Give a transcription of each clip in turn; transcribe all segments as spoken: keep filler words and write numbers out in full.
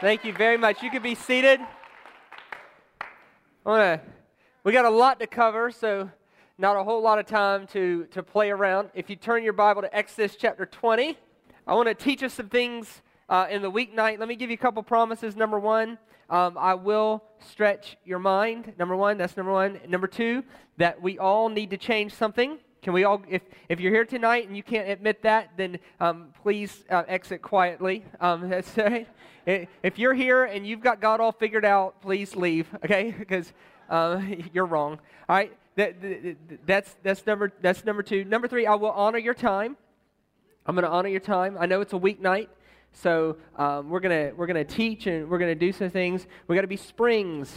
Thank you very much. You can be seated. Wanna, we got a lot to cover, so not a whole lot of time to, to play around. If you turn your Bible to Exodus chapter twenty, I want to teach us some things uh, in the weeknight. Let me give you a couple promises. Number one, um, I will stretch your mind. Number one, that's number one. Number two, that we all need to change something. Can we all, if, if you're here tonight and you can't admit that, then um, please uh, exit quietly. Um, that's right. If you're here and you've got God all figured out, please leave, okay? Because uh, you're wrong. All right, that, that, that's that's number that's number two. Number three, I will honor your time. I'm going to honor your time. I know it's a weeknight, so um, we're gonna we're gonna teach and we're gonna do some things. We got to be springs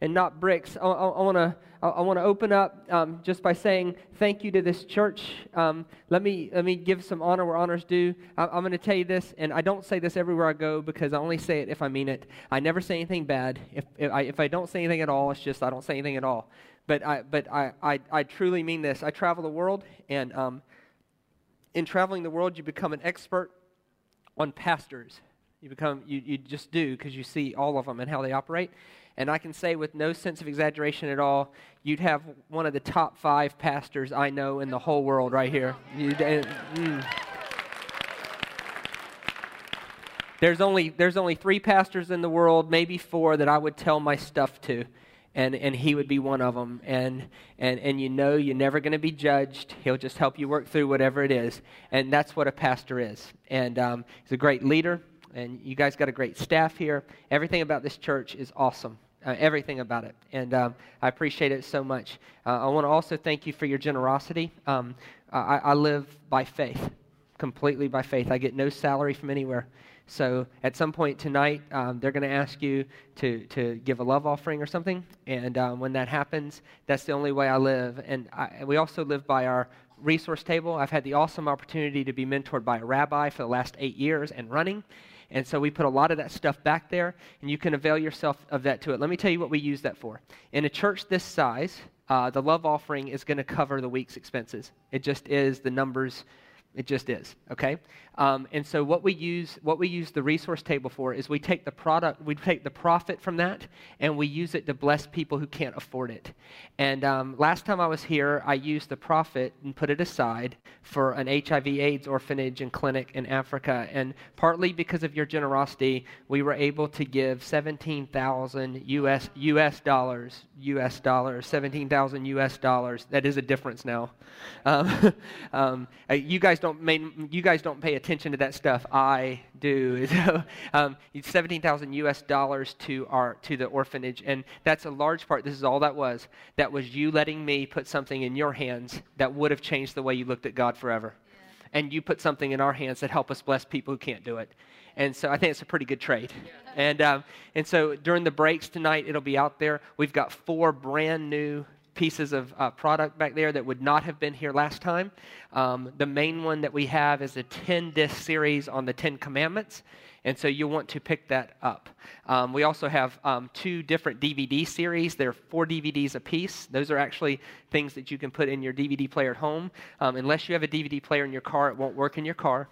and not bricks. I want to I want to open up um, just by saying thank you to this church. Um, let me let me give some honor where honor's due. I, I'm going to tell you this, and I don't say this everywhere I go because I only say it if I mean it. I never say anything bad. If if I, if I don't say anything at all, it's just I don't say anything at all. But I but I I, I truly mean this. I travel the world, and um, in traveling the world, you become an expert on pastors. You become you you just do because you see all of them and how they operate. And I can say with no sense of exaggeration at all, you'd have one of the top five pastors I know in the whole world right here. You'd, uh, mm. There's only there's only three pastors in the world, maybe four, that I would tell my stuff to, and and he would be one of them. And and and you know you're never going to be judged. He'll just help you work through whatever it is. And that's what a pastor is. And um, he's a great leader. And you guys got a great staff here. Everything about this church is awesome. Uh, everything about it, and um, I appreciate it so much. Uh, I want to also thank you for your generosity. Um, I, I live by faith, completely by faith. I get no salary from anywhere. So at some point tonight, um, they're going to ask you to to give a love offering or something, and um, when that happens, that's the only way I live. And I, we also live by our resource table. I've had the awesome opportunity to be mentored by a rabbi for the last eight years and running. And so we put a lot of that stuff back there, and you can avail yourself of that to it. Let me tell you what we use that for. In a church this size, uh, the love offering is going to cover the week's expenses. It just is. The numbers, it just is. Okay. Um, and so what we use, what we use the resource table for is we take the product, we take the profit from that, and we use it to bless people who can't afford it. And um, last time I was here, I used the profit and put it aside for an H I V/AIDS orphanage and clinic in Africa. And partly because of your generosity, we were able to give seventeen thousand U S U S dollars, U S dollars, seventeen thousand U S dollars. That is a difference now. Um, um, you guys don't main, you guys don't pay attention to that stuff. I do. So, um, seventeen thousand U S dollars to our to the orphanage, and that's a large part. This is all that was. That was you letting me put something in your hands that would have changed the way you looked at God forever. Yeah. And you put something in our hands that help us bless people who can't do it. And so I think it's a pretty good trade. Yeah. And um, and so during the breaks tonight, it'll be out there. We've got four brand new pieces of uh, product back there that would not have been here last time. Um, the main one that we have is a ten-disc series on the Ten Commandments, and so you'll want to pick that up. Um, we also have um, two different D V D series. They're four D V Ds a piece. Those are actually things that you can put in your D V D player at home. Um, unless you have a D V D player in your car, it won't work in your car.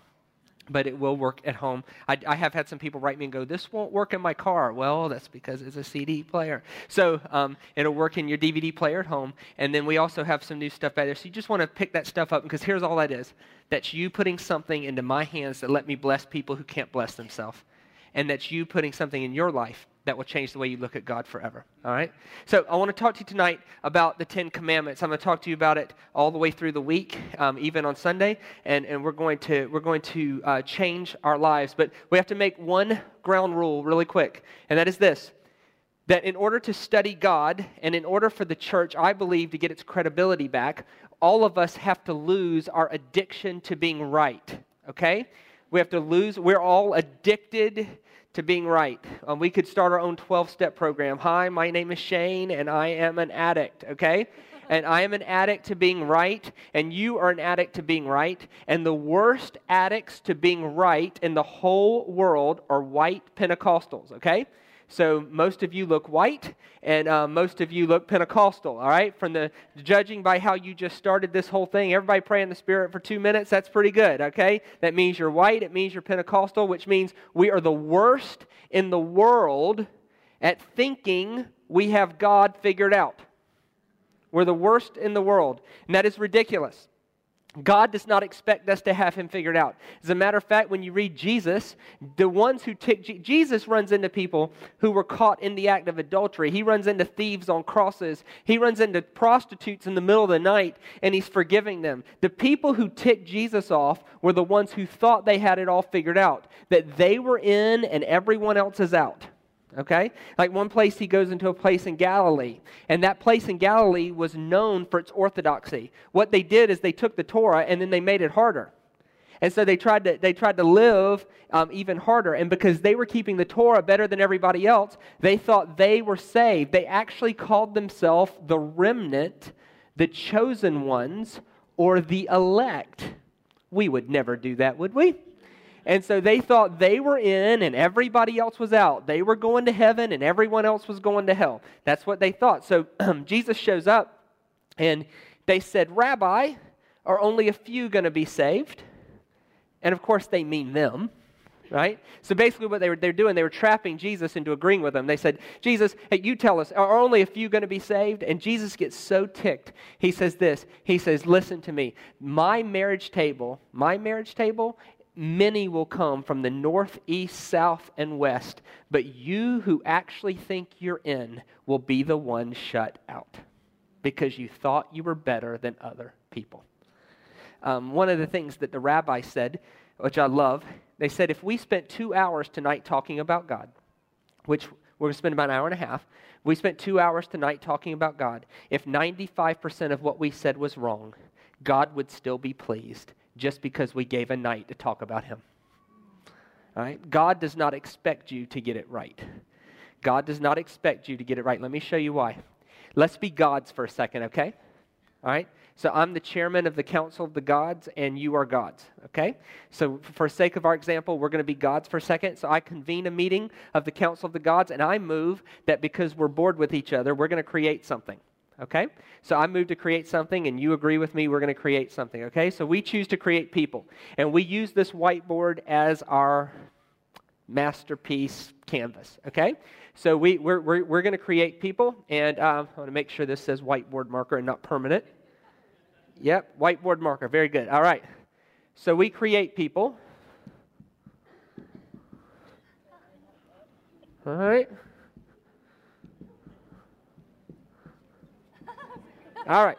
But it will work at home. I, I have had some people write me and go, this won't work in my car. Well, that's because it's a C D player. So um, it'll work in your D V D player at home. And then we also have some new stuff back there. So you just want to pick that stuff up because here's all that is. That's you putting something into my hands that let me bless people who can't bless themselves. And that's you putting something in your life that will change the way you look at God forever, all right? So I want to talk to you tonight about the Ten Commandments. I'm going to talk to you about it all the way through the week, um, even on Sunday, and, and we're going to we're going to uh, change our lives. But we have to make one ground rule really quick, and that is this, that in order to study God and in order for the church, I believe, to get its credibility back, all of us have to lose our addiction to being right, okay? We have to lose, we're all addicted to being right. Um, we could start our own twelve-step program. Hi, my name is Shane, and I am an addict, okay? And I am an addict to being right, and you are an addict to being right. And the worst addicts to being right in the whole world are white Pentecostals, okay? So most of you look white, and uh, most of you look Pentecostal, all right? From the judging by how you just started this whole thing, everybody pray in the Spirit for two minutes, that's pretty good, okay? That means you're white, it means you're Pentecostal, which means we are the worst in the world at thinking we have God figured out. We're the worst in the world, and that is ridiculous. God does not expect us to have him figured out. As a matter of fact, when you read Jesus, the ones who took... Jesus runs into people who were caught in the act of adultery. He runs into thieves on crosses. He runs into prostitutes in the middle of the night, and he's forgiving them. The people who ticked Jesus off were the ones who thought they had it all figured out, that they were in and everyone else is out. Okay? Like one place, he goes into a place in Galilee. And that place in Galilee was known for its orthodoxy. What they did is they took the Torah and then they made it harder. And so they tried to, they tried to live um, even harder. And because they were keeping the Torah better than everybody else, they thought they were saved. They actually called themselves the remnant, the chosen ones, or the elect. We would never do that, would we? And so they thought they were in and everybody else was out. They were going to heaven and everyone else was going to hell. That's what they thought. So um, Jesus shows up and they said, Rabbi, are only a few going to be saved? And of course they mean them, right? So basically what they were they're doing, they were trapping Jesus into agreeing with them. They said, Jesus, hey, you tell us, are only a few going to be saved? And Jesus gets so ticked. He says this, he says, listen to me, my marriage table, my marriage table many will come from the north, east, south, and west, but you who actually think you're in will be the one shut out because you thought you were better than other people. Um, one of the things that the rabbi said, which I love, they said, if we spent two hours tonight talking about God, which we're going to spend about an hour and a half, we spent two hours tonight talking about God, if ninety-five percent of what we said was wrong, God would still be pleased just because we gave a night to talk about him. All right? God does not expect you to get it right. God does not expect you to get it right. Let me show you why. Let's be gods for a second, okay? All right? So I'm the chairman of the Council of the Gods, and you are gods, okay? So for sake of our example, we're going to be gods for a second. So I convene a meeting of the Council of the Gods, and I move that because we're bored with each other, we're going to create something. Okay? So I move to create something, and you agree with me, we're going to create something. Okay? So we choose to create people. And we use this whiteboard as our masterpiece canvas. Okay? So we, we're, we're, we're going to create people, and um, I want to make sure this says whiteboard marker and not permanent. Yep, whiteboard marker. Very good. All right. So we create people. All right. All right.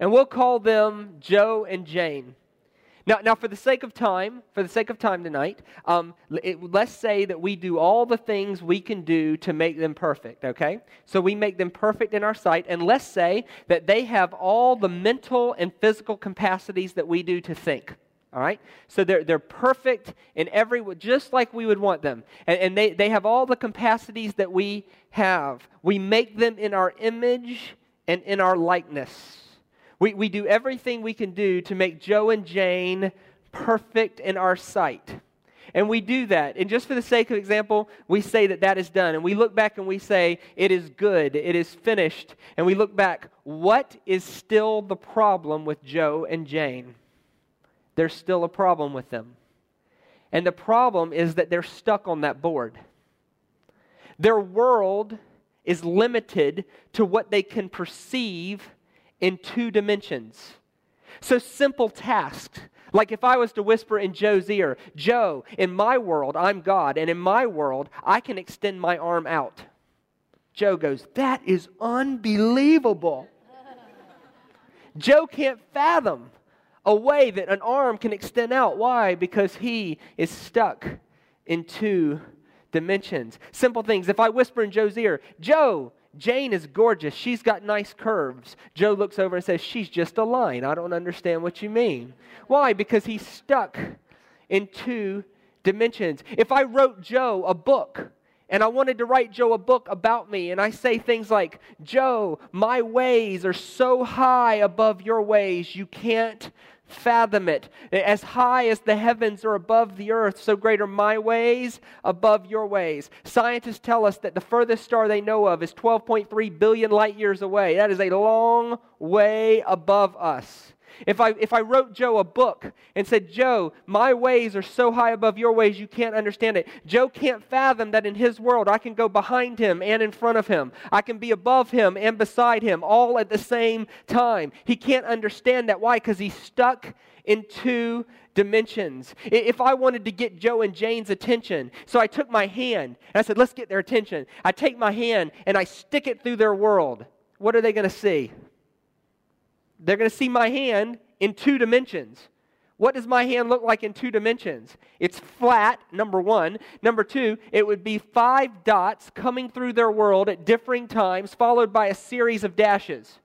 And we'll call them Joe and Jane. Now, now for the sake of time, for the sake of time tonight, um, it, let's say that we do all the things we can do to make them perfect, okay? So we make them perfect in our sight, and let's say that they have all the mental and physical capacities that we do to think. All right? So they're, they're perfect in every way, just like we would want them. And, and they, they have all the capacities that we have. We make them in our image and in our likeness. We, we do everything we can do to make Joe and Jane perfect in our sight. And we do that. And just for the sake of example, we say that that is done. And we look back and we say, it is good, it is finished. And we look back, what is still the problem with Joe and Jane? There's still a problem with them. And the problem is that they're stuck on that board. Their world is limited to what they can perceive in two dimensions. So simple tasks, like if I was to whisper in Joe's ear, Joe, in my world, I'm God, and in my world, I can extend my arm out. Joe goes, that is unbelievable. Joe can't fathom a way that an arm can extend out. Why? Because he is stuck in two dimensions. Simple things. If I whisper in Joe's ear, Joe, Jane is gorgeous. She's got nice curves. Joe looks over and says, she's just a line. I don't understand what you mean. Why? Because he's stuck in two dimensions. If I wrote Joe a book, and I wanted to write Joe a book about me, and I say things like, Joe, my ways are so high above your ways, you can't fathom it. As high as the heavens are above the earth, so great are my ways above your ways. Scientists tell us that the furthest star they know of is twelve point three billion light years away. That is a long way above us. If I, if I wrote Joe a book and said, Joe, my ways are so high above your ways you can't understand it. Joe can't fathom that in his world I can go behind him and in front of him. I can be above him and beside him all at the same time. He can't understand that. Why? Because he's stuck in two dimensions. If I wanted to get Joe and Jane's attention, so I took my hand and I said, let's get their attention. I take my hand and I stick it through their world. What are they going to see? They're going to see my hand in two dimensions. What does my hand look like in two dimensions? It's flat, number one. Number two, it would be five dots coming through their world at differing times, followed by a series of dashes.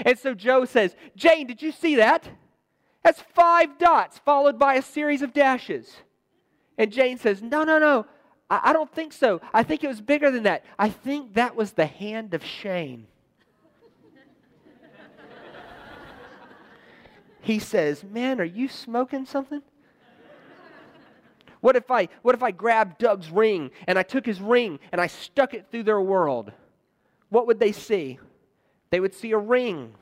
And so Joe says, Jane, did you see that? That's five dots followed by a series of dashes. And Jane says, no, no, no, I, I don't think so. I think it was bigger than that. I think that was the hand of Shane. He says, man, are you smoking something? What if I, what if I grabbed Doug's ring and I took his ring and I stuck it through their world? What would they see? They would see a ring,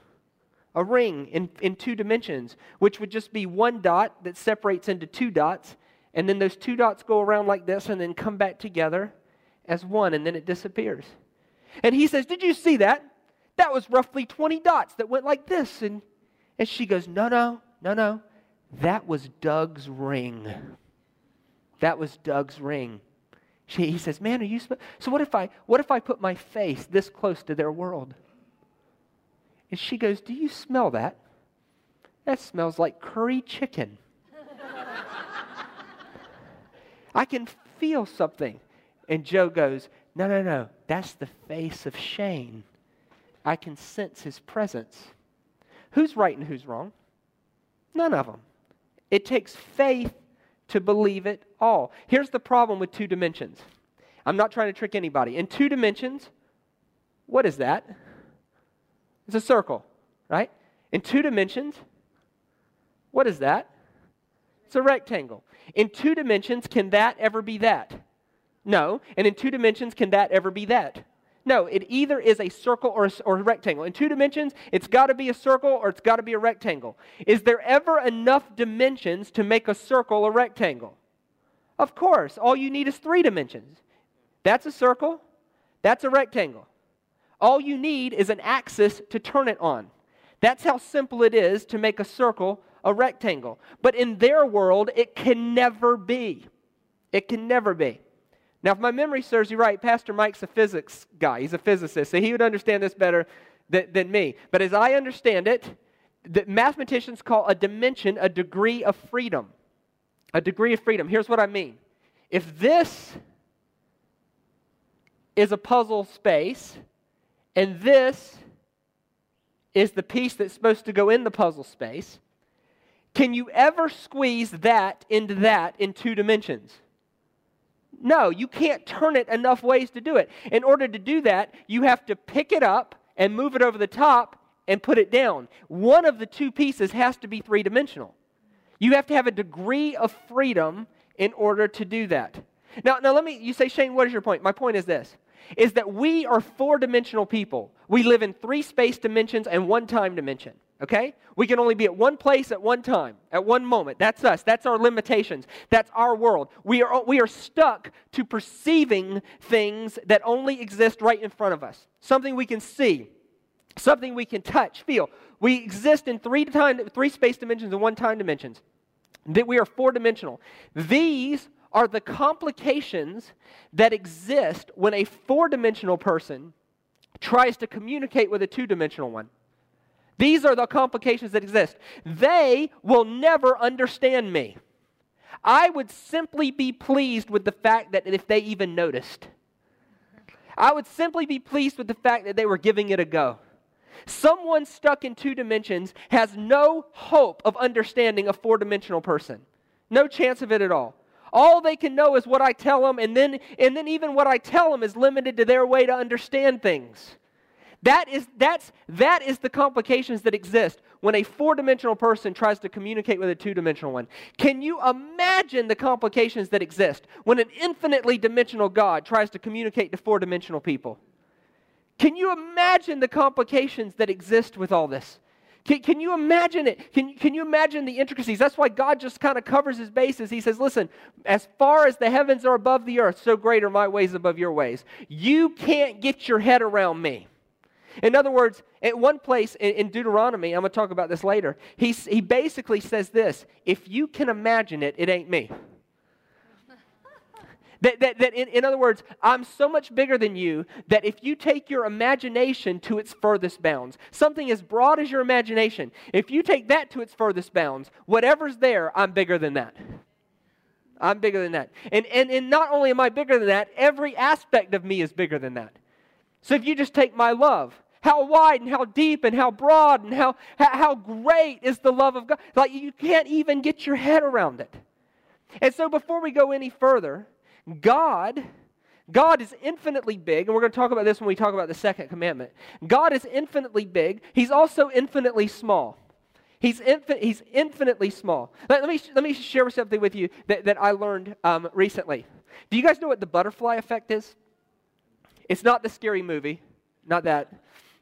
a ring in, in two dimensions, which would just be one dot that separates into two dots, and then those two dots go around like this and then come back together as one, and then it disappears. And he says, did you see that? That was roughly twenty dots that went like this, and And she goes, no, no, no, no. That was Doug's ring. That was Doug's ring. She, he says, man, are you... Sm-? So what if I what if I put my face this close to their world? And she goes, do you smell that? That smells like curry chicken. I can feel something. And Joe goes, no, no, no. That's the face of Shane. I can sense his presence. Who's right and who's wrong? None of them. It takes faith to believe it all. Here's the problem with two dimensions. I'm not trying to trick anybody. In two dimensions, what is that? It's a circle, right? In two dimensions, what is that? It's a rectangle. In two dimensions, can that ever be that? No. And in two dimensions, can that ever be that? No, it either is a circle or a, or a rectangle. In two dimensions, it's got to be a circle or it's got to be a rectangle. Is there ever enough dimensions to make a circle a rectangle? Of course. All you need is three dimensions. That's a circle. That's a rectangle. All you need is an axis to turn it on. That's how simple it is to make a circle a rectangle. But in their world, it can never be. It can never be. Now, if my memory serves you right, Pastor Mike's a physics guy. He's a physicist, so he would understand this better th- than me. But as I understand it, the mathematicians call a dimension a degree of freedom. A degree of freedom. Here's what I mean. If this is a puzzle space, and this is the piece that's supposed to go in the puzzle space, can you ever squeeze that into that in two dimensions? No, you can't turn it enough ways to do it. In order to do that, you have to pick it up and move it over the top and put it down. One of the two pieces has to be three-dimensional. You have to have a degree of freedom in order to do that. Now, now let me, you say, Shane, what is your point? My point is this, is that we are four-dimensional people. We live in three space dimensions and one time dimension. Okay? We can only be at one place at one time, at one moment. That's us. That's our limitations. That's our world. We are, we are stuck to perceiving things that only exist right in front of us. Something we can see. Something we can touch, feel. We exist in three time, three space dimensions and one time dimensions. That we are four-dimensional. These are the complications that exist when a four-dimensional person tries to communicate with a two-dimensional one. These are the complications that exist. They will never understand me. I would simply be pleased with the fact that if they even noticed. I would simply be pleased with the fact that they were giving it a go. Someone stuck in two dimensions has no hope of understanding a four-dimensional person. No chance of it at all. All they can know is what I tell them, and then, and then even what I tell them is limited to their way to understand things. That is, that's, that is the complications that exist when a four-dimensional person tries to communicate with a two-dimensional one. Can you imagine the complications that exist when an infinitely dimensional God tries to communicate to four-dimensional people? Can you imagine the complications that exist with all this? Can, can you imagine it? Can, can you imagine the intricacies? That's why God just kind of covers his bases. He says, listen, as far as the heavens are above the earth, so great are my ways above your ways. You can't get your head around me. In other words, at one place in, in Deuteronomy, I'm going to talk about this later, he, he basically says this, if you can imagine it, it ain't me. That, that, that in, in other words, I'm so much bigger than you that if you take your imagination to its furthest bounds, something as broad as your imagination, if you take that to its furthest bounds, whatever's there, I'm bigger than that. I'm bigger than that. And, and, and not only am I bigger than that, every aspect of me is bigger than that. So if you just take my love, how wide and how deep and how broad and how, how, how great is the love of God. Like you can't even get your head around it. And so before we go any further, God, God is infinitely big, and we're going to talk about this when we talk about the second commandment. God is infinitely big. He's also infinitely small. He's infin- He's infinitely small. Let, let me let me share something with you that, that I learned um, recently. Do you guys know what the butterfly effect is? It's not the scary movie, not that.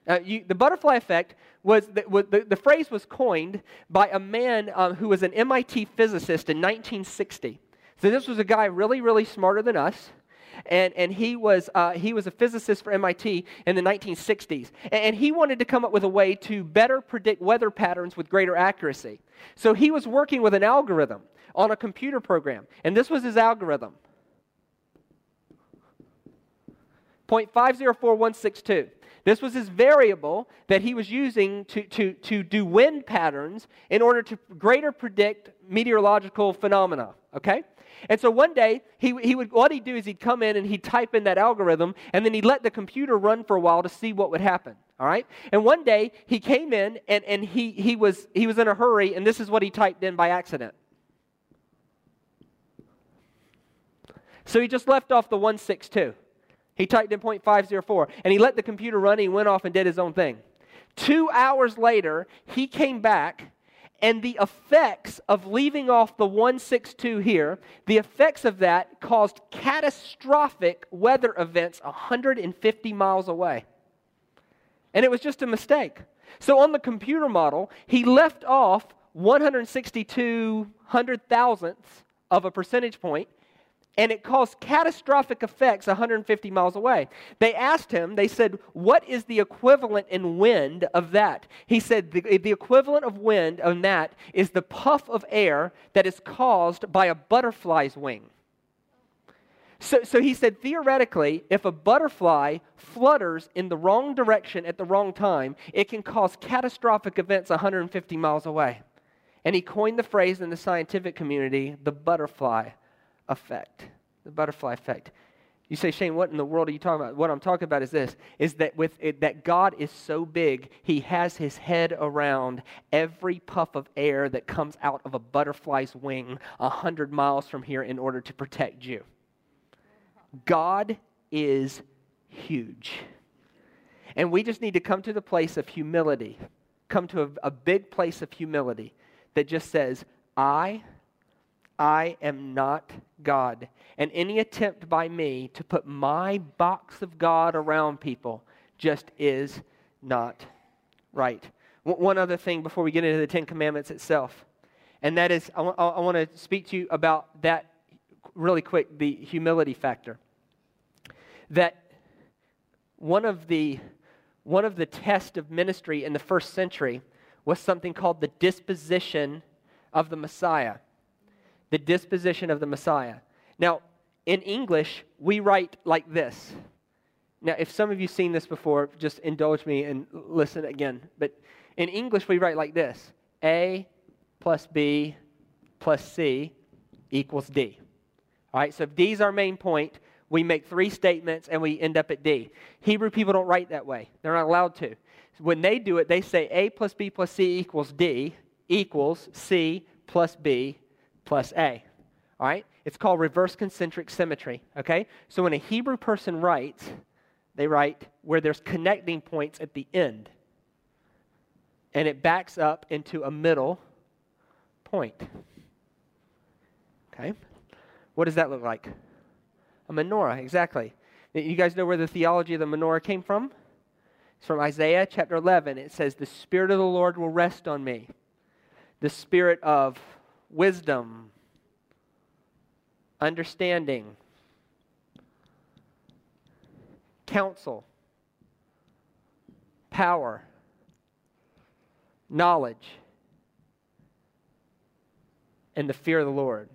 Uh, you, the butterfly effect was the, was the the phrase was coined by a man um, who was an M I T physicist in nineteen sixty. So this was a guy really, really smarter than us, and, and he was uh, he was a physicist for M I T in the nineteen sixties, and, and he wanted to come up with a way to better predict weather patterns with greater accuracy. So he was working with an algorithm on a computer program, and this was his algorithm. zero point five zero four one six two. This was his variable that he was using to, to, to do wind patterns in order to greater predict meteorological phenomena, okay? And so one day, he, he would what he'd do is he'd come in and he'd type in that algorithm, and then he'd let the computer run for a while to see what would happen, all right? And one day, he came in, and, and he, he, was, he was in a hurry, and this is what he typed in by accident. So he just left off the one six two. He typed in zero point five zero four, and he let the computer run, and he went off and did his own thing. Two hours later, he came back, and the effects of leaving off the one six two here, the effects of that caused catastrophic weather events one hundred fifty miles away. And it was just a mistake. So on the computer model, he left off one hundred sixty-two hundred thousandths of a percentage point, and it caused catastrophic effects one hundred fifty miles away. They asked him, they said, what is the equivalent in wind of that? He said, the, the equivalent of wind on that is the puff of air that is caused by a butterfly's wing. So, so he said, theoretically, if a butterfly flutters in the wrong direction at the wrong time, it can cause catastrophic events one hundred fifty miles away. And he coined the phrase in the scientific community, the butterfly effect, the butterfly effect. You say, Shane, what in the world are you talking about? What I'm talking about is this, is that with it, that God is so big, he has his head around every puff of air that comes out of a butterfly's wing one hundred miles from here in order to protect you. God is huge. And we just need to come to the place of humility, come to a, a big place of humility that just says, I I am not God, and any attempt by me to put my box of God around people just is not right. One other thing before we get into the Ten Commandments itself, and that is, I, w- I want to speak to you about that really quick, the humility factor. That one of the, one of the tests of ministry in the first century was something called the disposition of the Messiah. The disposition of the Messiah. Now, in English, we write like this. Now, if some of you have seen this before, just indulge me and listen again. But in English, we write like this. A plus B plus C equals D. All right, so if D is our main point, we make three statements and we end up at D. Hebrew people don't write that way. They're not allowed to. When they do it, they say A plus B plus C equals D equals C plus B plus A, all right? It's called reverse concentric symmetry, okay? So when a Hebrew person writes, they write where there's connecting points at the end. and it backs up into a middle point. Okay? What does that look like? A menorah, exactly. You guys know where the theology of the menorah came from? It's from Isaiah chapter eleven. It says, the Spirit of the Lord will rest on me. The Spirit of wisdom, understanding, counsel, power, knowledge, and the fear of the Lord.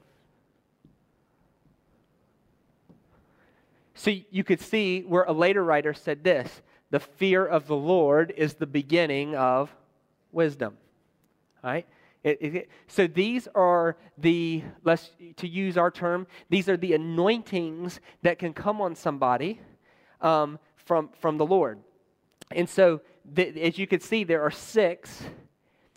So you could see where a later writer said this, the fear of the Lord is the beginning of wisdom. All right? It, it, it, so these are the, let's, to use our term, these are the anointings that can come on somebody um, from, from the Lord. And so, the, as you can see, there are six,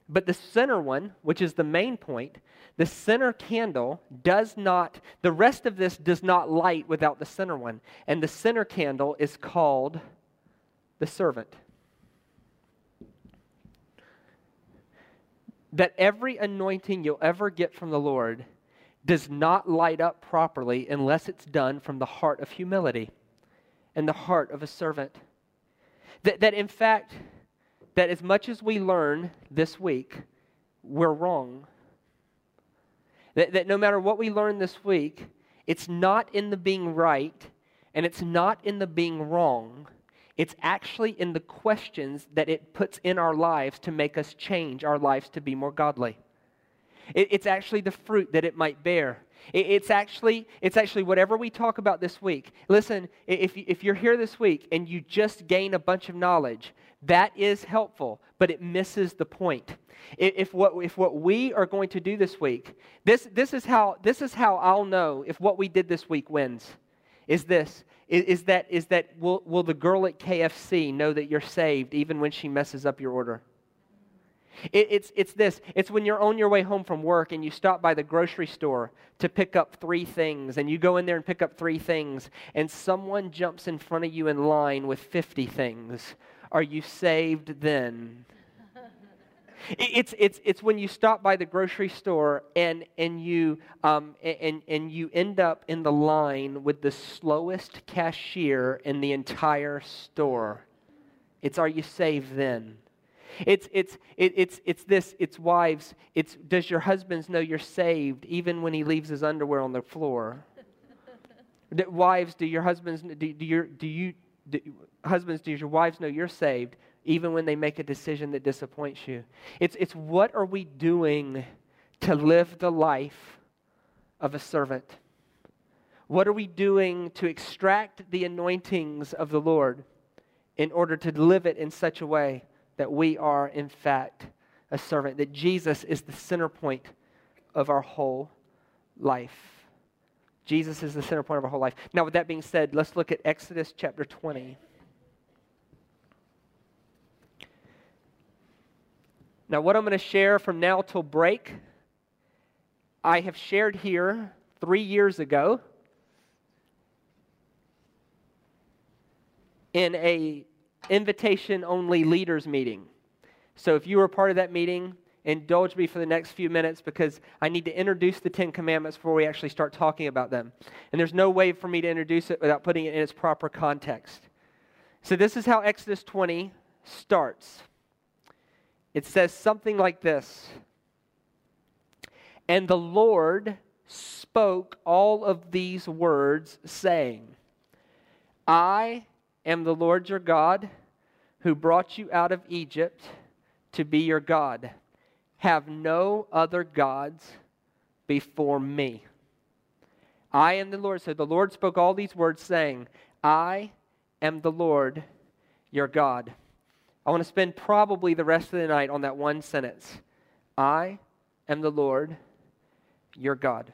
but the center one, which is the main point, the center candle does not, the rest of this does not light without the center one. And the center candle is called the servant. That every anointing you'll ever get from the Lord does not light up properly unless it's done from the heart of humility and the heart of a servant. That, that in fact, that as much as we learn this week, we're wrong. That, that no matter what we learn this week, it's not in the being right and it's not in the being wrong. It's actually in the questions that it puts in our lives to make us change our lives to be more godly. It, it's actually the fruit that it might bear. It, it's actually it's actually whatever we talk about this week. Listen, if, if you're here this week and you just gain a bunch of knowledge, that is helpful, but it misses the point. If what if what we are going to do this week, this this is how this is how I'll know if what we did this week wins. Is this? Is that, is that will, will the girl at K F C know that you're saved even when she messes up your order? It, it's, it's this. It's when you're on your way home from work and you stop by the grocery store to pick up three things, and you go in there and pick up three things, and someone jumps in front of you in line with fifty things. Are you saved then? It's it's it's when you stop by the grocery store and and you um and and you end up in the line with the slowest cashier in the entire store. It's are you saved then? It's it's it, it's it's this. It's wives. It's does your husbands know you're saved even when he leaves his underwear on the floor? Wives, do your husbands do, do your do you do, husbands do your wives know you're saved? Even when they make a decision that disappoints you. It's, it's what are we doing to live the life of a servant? What are we doing to extract the anointings of the Lord in order to live it in such a way that we are, in fact, a servant, that Jesus is the center point of our whole life. Jesus is the center point of our whole life. Now, with that being said, let's look at Exodus chapter twenty. Now, what I'm going to share from now till break, I have shared here three years ago in a invitation-only leaders meeting. So if you were part of that meeting, indulge me for the next few minutes because I need to introduce the Ten Commandments before we actually start talking about them. And there's no way for me to introduce it without putting it in its proper context. So this is how Exodus twenty starts. It says something like this. And the Lord spoke all of these words, saying, I am the Lord your God, who brought you out of Egypt to be your God. Have no other gods before me. I am the Lord. So the Lord spoke all these words, saying, I am the Lord your God. I want to spend probably the rest of the night on that one sentence. I am the Lord, your God.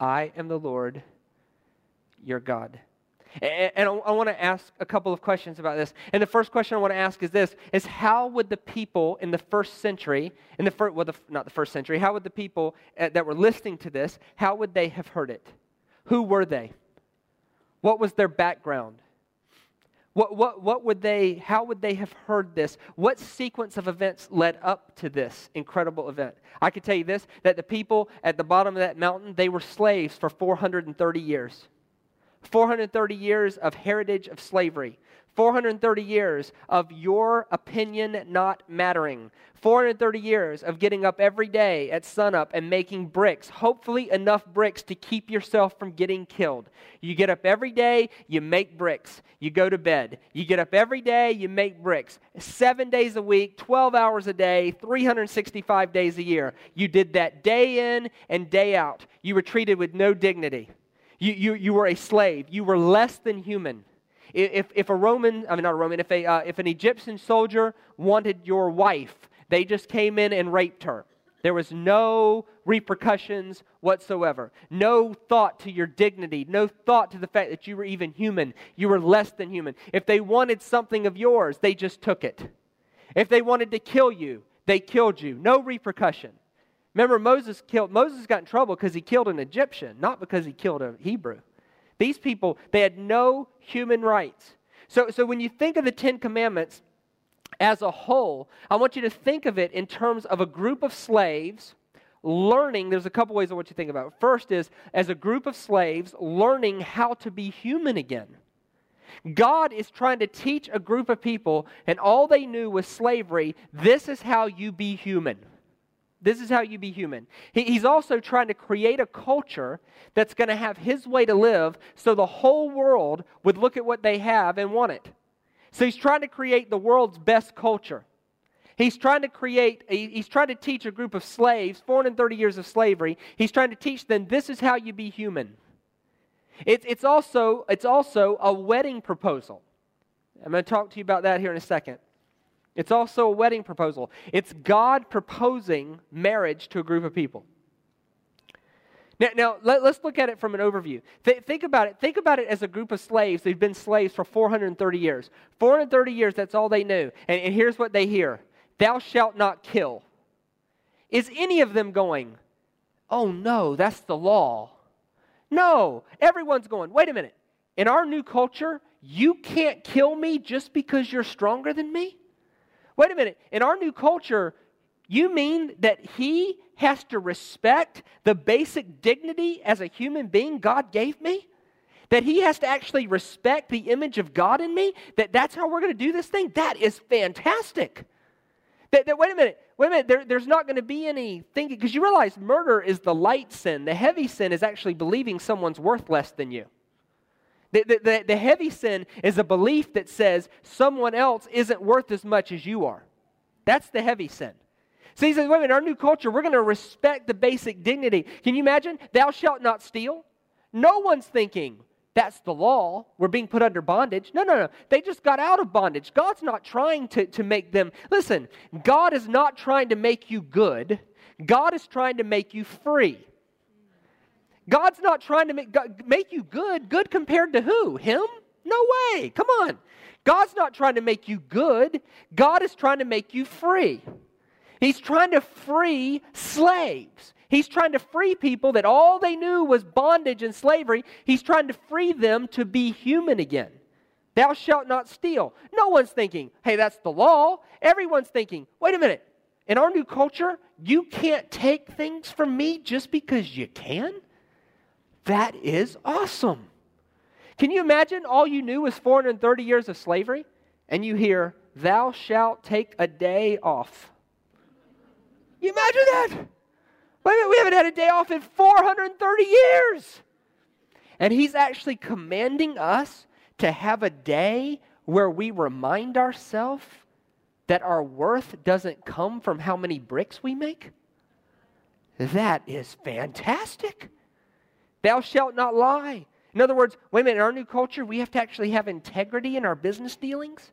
I am the Lord, your God. And I want to ask a couple of questions about this. And the first question I want to ask is this, is how would the people in the first century, in the first, well, the, not the first century, how would the people that were listening to this, how would they have heard it? Who were they? What was their background? What, what, what would they, how would they have heard this? What sequence of events led up to this incredible event? I can tell you this, that the people at the bottom of that mountain, they were slaves for four hundred thirty years. four hundred thirty years of heritage of slavery. four hundred thirty years of your opinion not mattering. four hundred thirty years of getting up every day at sunup and making bricks, hopefully enough bricks to keep yourself from getting killed. You get up every day, you make bricks. You go to bed. You get up every day, you make bricks. Seven days a week, twelve hours a day, three hundred sixty-five days a year. You did that day in and day out. You were treated with no dignity. You, you, you were a slave. You were less than human. If, if a Roman, I mean not a Roman, if, a, uh, if an Egyptian soldier wanted your wife, they just came in and raped her. There was no repercussions whatsoever. No thought to your dignity. No thought to the fact that you were even human. You were less than human. If they wanted something of yours, they just took it. If they wanted to kill you, they killed you. No repercussion. Remember, Moses killed. Moses got in trouble because he killed an Egyptian, not because he killed a Hebrew. These people, they had no human rights. So, so when you think of the Ten Commandments as a whole, I want you to think of it in terms of a group of slaves learning. There's a couple ways I want you to think about it. First is, as a group of slaves learning how to be human again. God is trying to teach a group of people, and all they knew was slavery. This is how you be human. This is how you be human. He, he's also trying to create a culture that's going to have his way to live so the whole world would look at what they have and want it. So he's trying to create the world's best culture. He's trying to create, he, he's trying to teach a group of slaves, four hundred thirty years of slavery, he's trying to teach them this is how you be human. It, it's also, it's also a wedding proposal. I'm going to talk to you about that here in a second. It's also a wedding proposal. It's God proposing marriage to a group of people. Now, now let, let's look at it from an overview. Th- think about it. Think about it as a group of slaves. They've been slaves for four hundred thirty years. four hundred thirty years, that's all they knew. And, and here's what they hear. Thou shalt not kill. Is any of them going, oh no, that's the law? No. Everyone's going, wait a minute. In our new culture, you can't kill me just because you're stronger than me? Wait a minute, in our new culture, you mean that he has to respect the basic dignity as a human being God gave me? That he has to actually respect the image of God in me? That that's how we're going to do this thing? That is fantastic. That, that wait a minute, wait a minute, there, there's not going to be any thinking, because you realize murder is the light sin. The heavy sin is actually believing someone's worth less than you. The, the, the heavy sin is a belief that says someone else isn't worth as much as you are. That's the heavy sin. So he says, wait a minute, our new culture, we're going to respect the basic dignity. Can you imagine? Thou shalt not steal. No one's thinking, that's the law. We're being put under bondage. No, no, no. They just got out of bondage. God's not trying to, to make them. Listen, God is not trying to make you good. God is trying to make you free. God's not trying to make God, make you good. Good compared to who? Him? No way. Come on. God's not trying to make you good. God is trying to make you free. He's trying to free slaves. He's trying to free people that all they knew was bondage and slavery. He's trying to free them to be human again. Thou shalt not steal. No one's thinking, hey, that's the law. Everyone's thinking, wait a minute. In our new culture, you can't take things from me just because you can? That is awesome. Can you imagine all you knew was four hundred thirty years of slavery? And you hear, thou shalt take a day off. You imagine that? Wait a minute, we haven't had a day off in four hundred thirty years. And he's actually commanding us to have a day where we remind ourselves that our worth doesn't come from how many bricks we make? That is fantastic. Thou shalt not lie. In other words, wait a minute, in our new culture, we have to actually have integrity in our business dealings?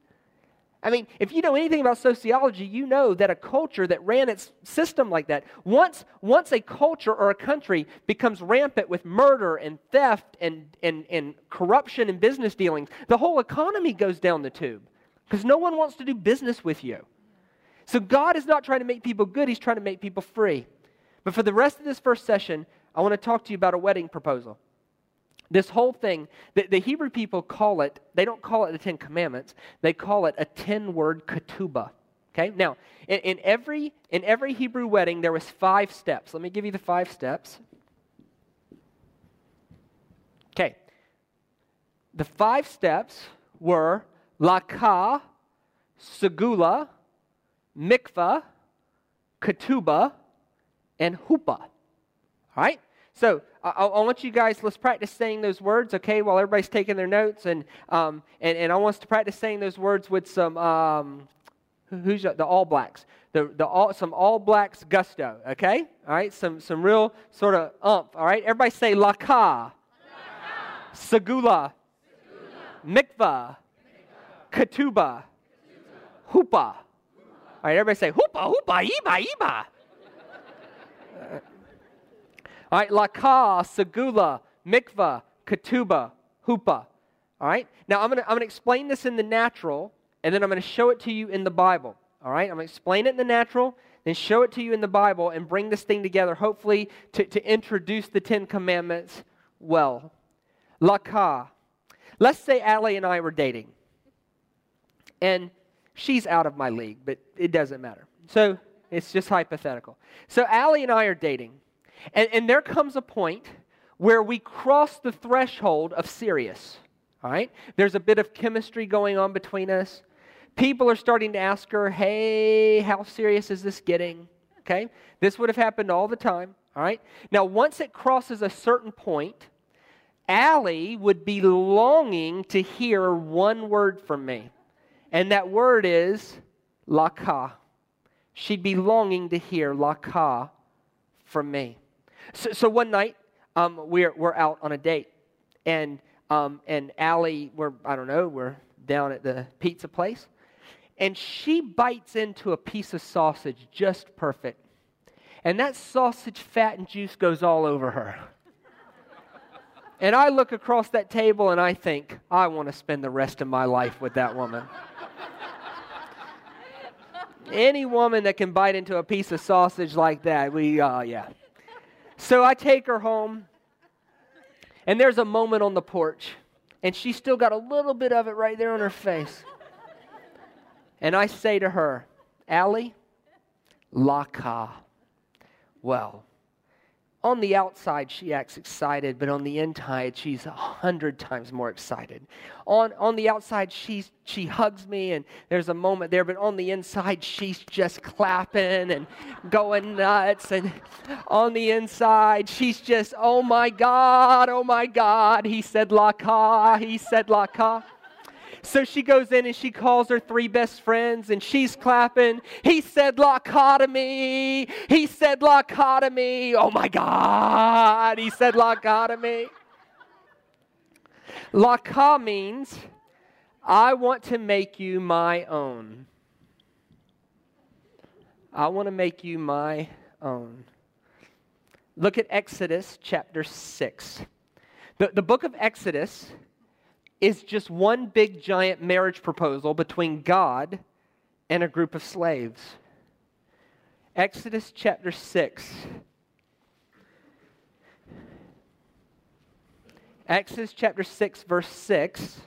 I mean, if you know anything about sociology, you know that a culture that ran its system like that, once, once a culture or a country becomes rampant with murder and theft and, and, and corruption in business dealings, the whole economy goes down the tube because no one wants to do business with you. So God is not trying to make people good. He's trying to make people free. But for the rest of this first session, I want to talk to you about a wedding proposal. This whole thing, the, the Hebrew people call it, they don't call it the Ten Commandments, they call it a ten-word ketubah. Okay? Now, in, in every in every Hebrew wedding, there was five steps. Let me give you the five steps. Okay. The five steps were lakah, segula, mikvah, ketubah, and huppah. All right? So, I, I want you guys, let's practice saying those words, okay, while everybody's taking their notes. And um, and, and I want us to practice saying those words with some, um, who's the All Blacks, the the all, some All Blacks gusto, okay? All right, some some real sort of umph, all right? Everybody say Laka, Laka. Segula, Segula. Mikvah, Mikvah. Ketubah, Ketubah. Huppah. Huppah. All right, everybody say Huppah, Huppah, Iba, Iba. All right, Laka, Segula, Mikvah, Ketubah, Huppah. All right, now I'm gonna I'm gonna explain this in the natural, and then I'm going to show it to you in the Bible. All right? I'm going to explain it in the natural, then show it to you in the Bible, and bring this thing together, hopefully, to, to introduce the Ten Commandments well. Laka. Let's say Allie and I were dating. And she's out of my league, but it doesn't matter. So it's just hypothetical. So Allie and I are dating. And, and there comes a point where we cross the threshold of serious. All right? There's a bit of chemistry going on between us. People are starting to ask her, hey, how serious is this getting? Okay? This would have happened all the time. All right? Now, once it crosses a certain point, Allie would be longing to hear one word from me. And that word is laka. She'd be longing to hear laka from me. So, so one night, um, we're, we're out on a date. And um, and Allie, we're, I don't know, we're down at the pizza place. And she bites into a piece of sausage just perfect. And that sausage fat and juice goes all over her. And I look across that table and I think, I want to spend the rest of my life with that woman. Any woman that can bite into a piece of sausage like that, we, uh, yeah. So I take her home. And there's a moment on the porch, and she's still got a little bit of it right there on her face. And I say to her, Allie, laka. Well, on the outside, she acts excited, but on the inside, she's a hundred times more excited. On on the outside, she's, she hugs me, and there's a moment there, but on the inside, she's just clapping and going nuts. And on the inside, she's just, oh my God, oh my God, he said laka, he said laka. So she goes in and she calls her three best friends and she's clapping. He said laka to me. He said laka to me. Oh my God. He said laka to me. Laka means I want to make you my own. I want to make you my own. Look at Exodus chapter six. The, the book of Exodus is just one big giant marriage proposal between God and a group of slaves. Exodus chapter six. Exodus chapter six verse six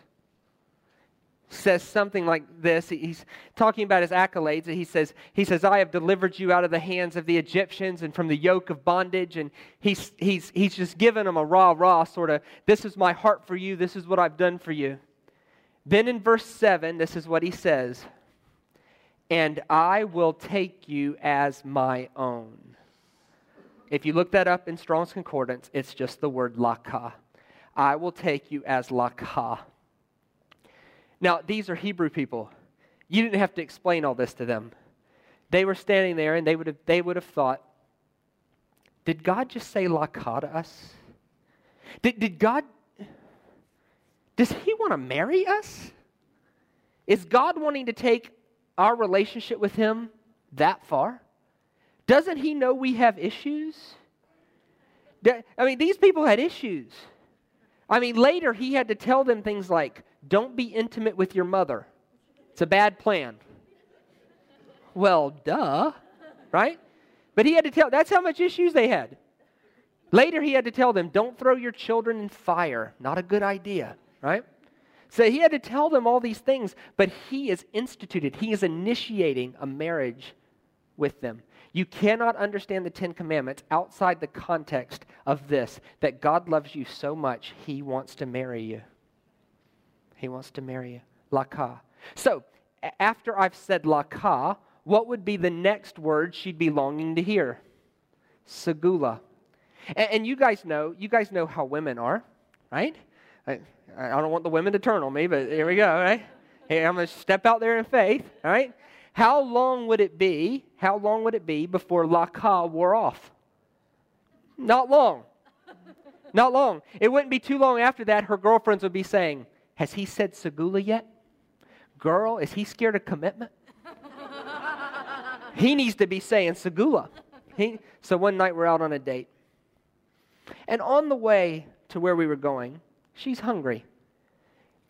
says something like this. He's talking about his accolades. He says, he says, I have delivered you out of the hands of the Egyptians and from the yoke of bondage. And he's, he's, he's just giving them a rah, rah sort of, this is my heart for you. This is what I've done for you. Then in verse seven, this is what he says. And I will take you as my own. If you look that up in Strong's Concordance, it's just the word laka. I will take you as laka. Now, these are Hebrew people. You didn't have to explain all this to them. They were standing there, and they would have, they would have thought, did God just say laka to us? Did, did God, does he want to marry us? Is God wanting to take our relationship with him that far? Doesn't he know we have issues? I mean, these people had issues. I mean, later he had to tell them things like, don't be intimate with your mother. It's a bad plan. Well, duh, right? But he had to tell, that's how much issues they had. Later he had to tell them, don't throw your children in fire. Not a good idea, right? So he had to tell them all these things, but he is instituted. He is initiating a marriage with them. You cannot understand the Ten Commandments outside the context of this, that God loves you so much, he wants to marry you. He wants to marry you. Laka. So, after I've said laka, what would be the next word she'd be longing to hear? Segula. And, and you guys know, you guys know how women are, right? I, I don't want the women to turn on me, but here we go, right? Hey, I'm going to step out there in faith, all right? How long would it be, how long would it be before laka wore off? Not long. Not long. It wouldn't be too long after that, her girlfriends would be saying, has he said segula yet? Girl, is he scared of commitment? He needs to be saying segula. He, so one night we're out on a date. And on the way to where we were going, she's hungry.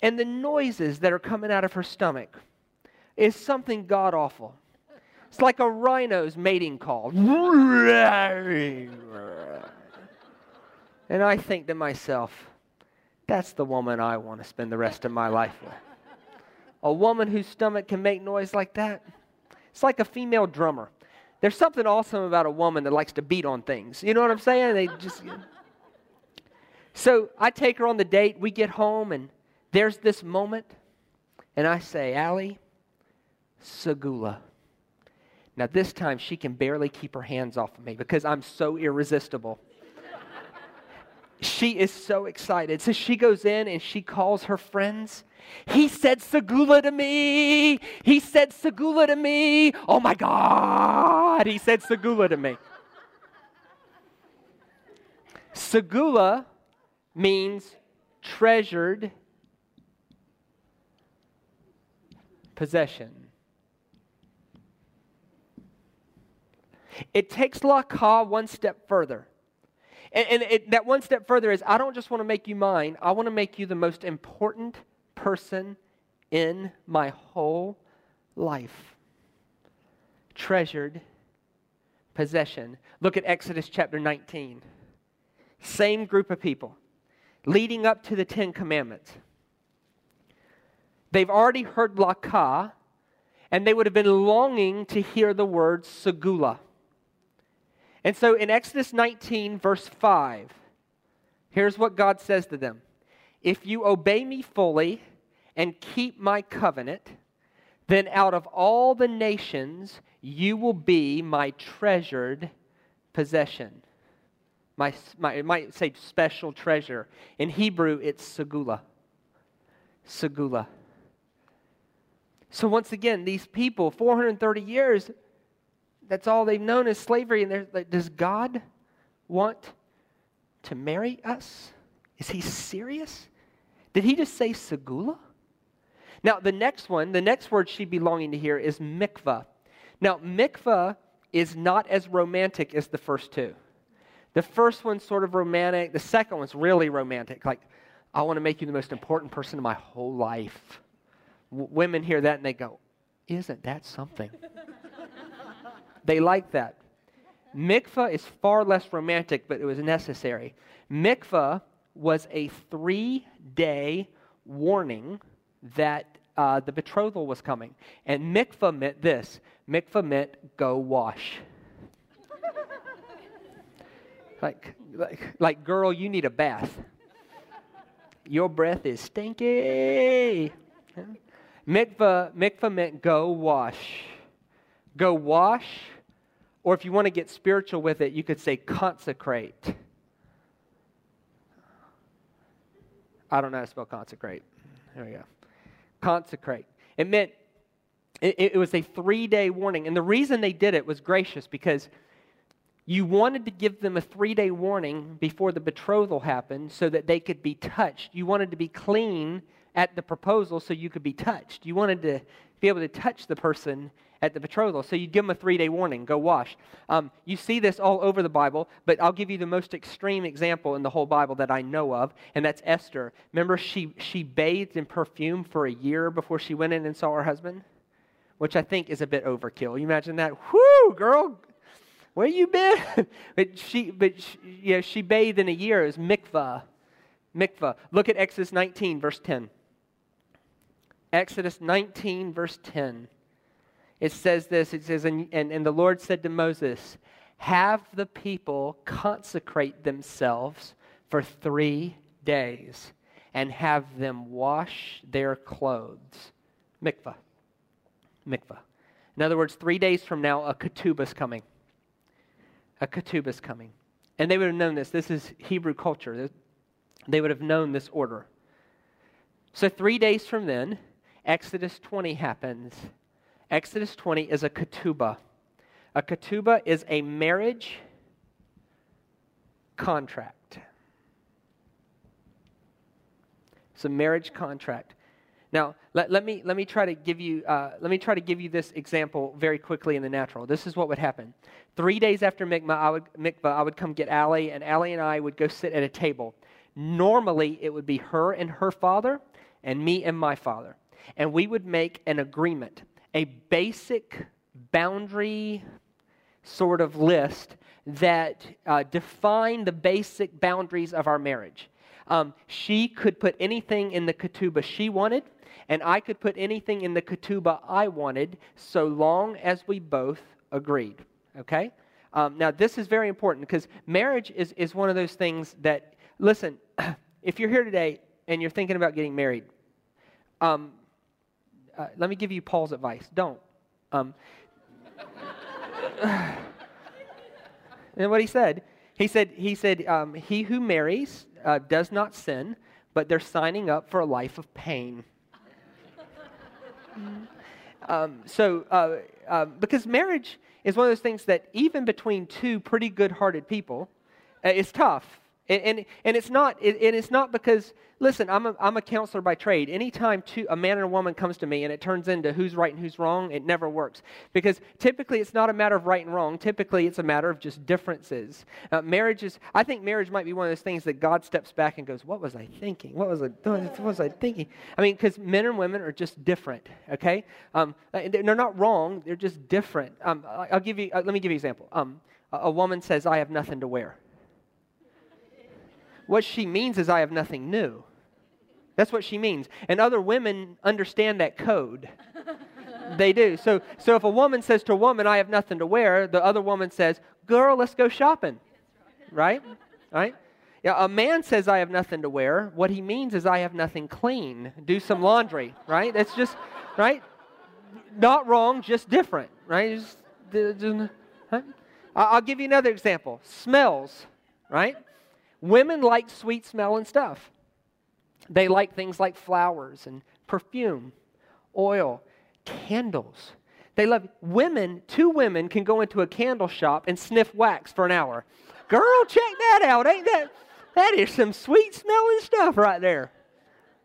And the noises that are coming out of her stomach is something god-awful. It's like a rhino's mating call. And I think to myself, that's the woman I want to spend the rest of my life with. A woman whose stomach can make noise like that. It's like a female drummer. There's something awesome about a woman that likes to beat on things. You know what I'm saying? They just. So I take her on the date. We get home, and there's this moment, and I say, Allie, segula. Now this time she can barely keep her hands off of me because I'm so irresistible. She is so excited. So she goes in and she calls her friends. He said segula to me. He said segula to me. Oh my God. He said segula to me. Segula means treasured possession. It takes laka one step further. And, and it, that one step further is, I don't just want to make you mine. I want to make you the most important person in my whole life. Treasured possession. Look at Exodus chapter nineteen. Same group of people leading up to the Ten Commandments. They've already heard laka, and they would have been longing to hear the word segula. And so in Exodus nineteen, verse five, here's what God says to them. If you obey me fully and keep my covenant, then out of all the nations you will be my treasured possession. My, my, it might say special treasure. In Hebrew, it's segula. Segula. So once again, these people, four hundred thirty years, that's all they've known is slavery. And like, does God want to marry us? Is he serious? Did he just say segula? Now, the next one, the next word she'd be longing to hear is mikvah. Now, mikvah is not as romantic as the first two. The first one's sort of romantic. The second one's really romantic. Like, I want to make you the most important person in my whole life. W- women hear that and they go, isn't that something? They like that. Mikvah is far less romantic, but it was necessary. Mikvah was a three-day warning that uh, the betrothal was coming. And mikvah meant this. Mikvah meant go wash. like, like, like, girl, you need a bath. Your breath is stinky. Mikvah, mikvah meant go wash. Go wash, or if you want to get spiritual with it, you could say consecrate. I don't know how to spell consecrate. There we go. Consecrate. It meant, it, it was a three-day warning. And the reason they did it was gracious, because you wanted to give them a three-day warning before the betrothal happened so that they could be touched. You wanted to be clean at the proposal so you could be touched. You wanted to be able to touch the person at the betrothal. So you give them a three-day warning, go wash. Um, you see this all over the Bible, but I'll give you the most extreme example in the whole Bible that I know of, and that's Esther. Remember, she, she bathed in perfume for a year before she went in and saw her husband, which I think is a bit overkill. You imagine that? Whoo, girl! where you been? But she, but she, yeah, she bathed in a year. It was mikvah. Mikvah. Look at Exodus nineteen, verse ten. Exodus nineteen, verse ten. It says this, it says, and, and, and the Lord said to Moses, have the people consecrate themselves for three days and have them wash their clothes. Mikvah. Mikvah. In other words, three days from now, a ketubah's coming. A ketubah's coming. And they would have known this. This is Hebrew culture. They would have known this order. So three days from then, Exodus twenty happens. Exodus twenty is a ketubah. A ketubah is a marriage contract. It's a marriage contract. Now, let, let me let me try to give you uh, let me try to give you this example very quickly in the natural. This is what would happen. Three days after mikvah, I would mikvah, I would come get Allie, and Allie and I would go sit at a table. Normally, it would be her and her father, and me and my father, and we would make an agreement, a basic boundary sort of list that uh, defined the basic boundaries of our marriage. Um, she could put anything in the ketubah she wanted, and I could put anything in the ketubah I wanted, so long as we both agreed, okay? Um, now, this is very important, because marriage is, is one of those things that, listen, if you're here today and you're thinking about getting married, um, uh, let me give you Paul's advice. Don't. Um, and what he said, he said, he said, um, he who marries... Uh, does not sin, but they're signing up for a life of pain. um, so, uh, uh, because marriage is one of those things that even between two pretty good-hearted people, uh, it's tough, and and, and it's not. It, and it's not because listen, I'm a I'm a counselor by trade. Anytime two a man and a woman comes to me, and it turns into who's right and who's wrong, it never works, because typically it's not a matter of right and wrong. Typically, it's a matter of just differences. Uh, marriage is. I think marriage might be one of those things that God steps back and goes, "What was I thinking? What was I? What was I thinking?" I mean, because men and women are just different. Okay, um, they're not wrong. They're just different. Um, I'll give you. Uh, let me give you an example. Um, a woman says, "I have nothing to wear." What she means is, I have nothing new. That's what she means. And other women understand that code. They do. So so if a woman says to a woman, I have nothing to wear, the other woman says, girl, let's go shopping. Right? Right? Yeah, a man says, I have nothing to wear. What he means is, I have nothing clean. Do some laundry. Right? That's just, right? Not wrong, just different. Right? Just, just, huh? I'll give you another example. Smells. Right? Women like sweet smell and stuff. They like things like flowers and perfume, oil, candles. They love women. Two women can go into a candle shop and sniff wax for an hour. Girl, check that out. Ain't that that is some sweet smelling stuff right there?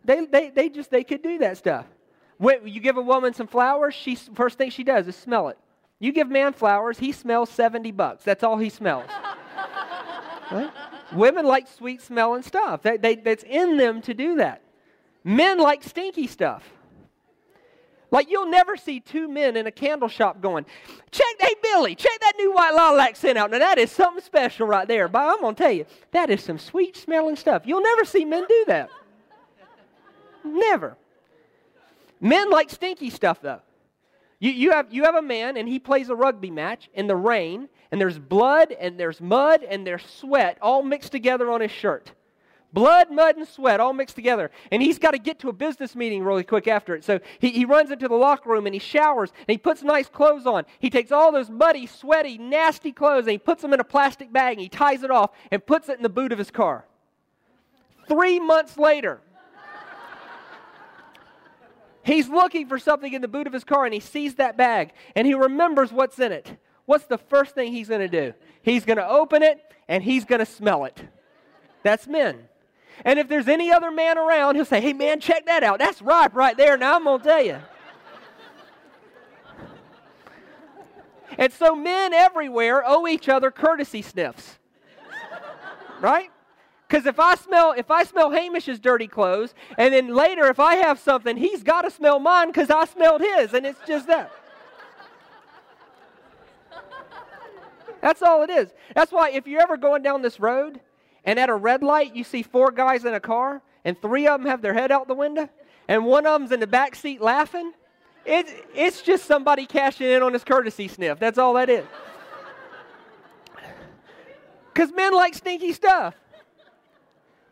They they they just they could do that stuff. When you give a woman some flowers, she first thing she does is smell it. You give man flowers, he smells seventy bucks. That's all he smells. Right? Women like sweet smelling stuff. They, they, that's in them to do that. Men like stinky stuff. Like you'll never see two men in a candle shop going, check, hey, Billy, check that new white lilac scent out. Now, that is something special right there. But I'm going to tell you, that is some sweet smelling stuff. You'll never see men do that. Never. Men like stinky stuff, though. You, you have you have a man, and he plays a rugby match in the rain, and there's blood, and there's mud, and there's sweat all mixed together on his shirt. Blood, mud, and sweat all mixed together. And he's got to get to a business meeting really quick after it. So he, he runs into the locker room, and he showers, and he puts nice clothes on. He takes all those muddy, sweaty, nasty clothes, and he puts them in a plastic bag, and he ties it off, and puts it in the boot of his car. Three months later, he's looking for something in the boot of his car, and he sees that bag, and he remembers what's in it. What's the first thing he's going to do? He's going to open it, and he's going to smell it. That's men. And if there's any other man around, he'll say, hey, man, check that out. That's ripe right there. Now, I'm going to tell you. And so men everywhere owe each other courtesy sniffs, right? Because if I smell if I smell Hamish's dirty clothes, and then later if I have something, he's got to smell mine because I smelled his, and it's just that. That's all it is. That's why if you're ever going down this road and at a red light you see four guys in a car and three of them have their head out the window and one of them's in the back seat laughing, it, it's just somebody cashing in on his courtesy sniff. That's all that is. Because men like stinky stuff.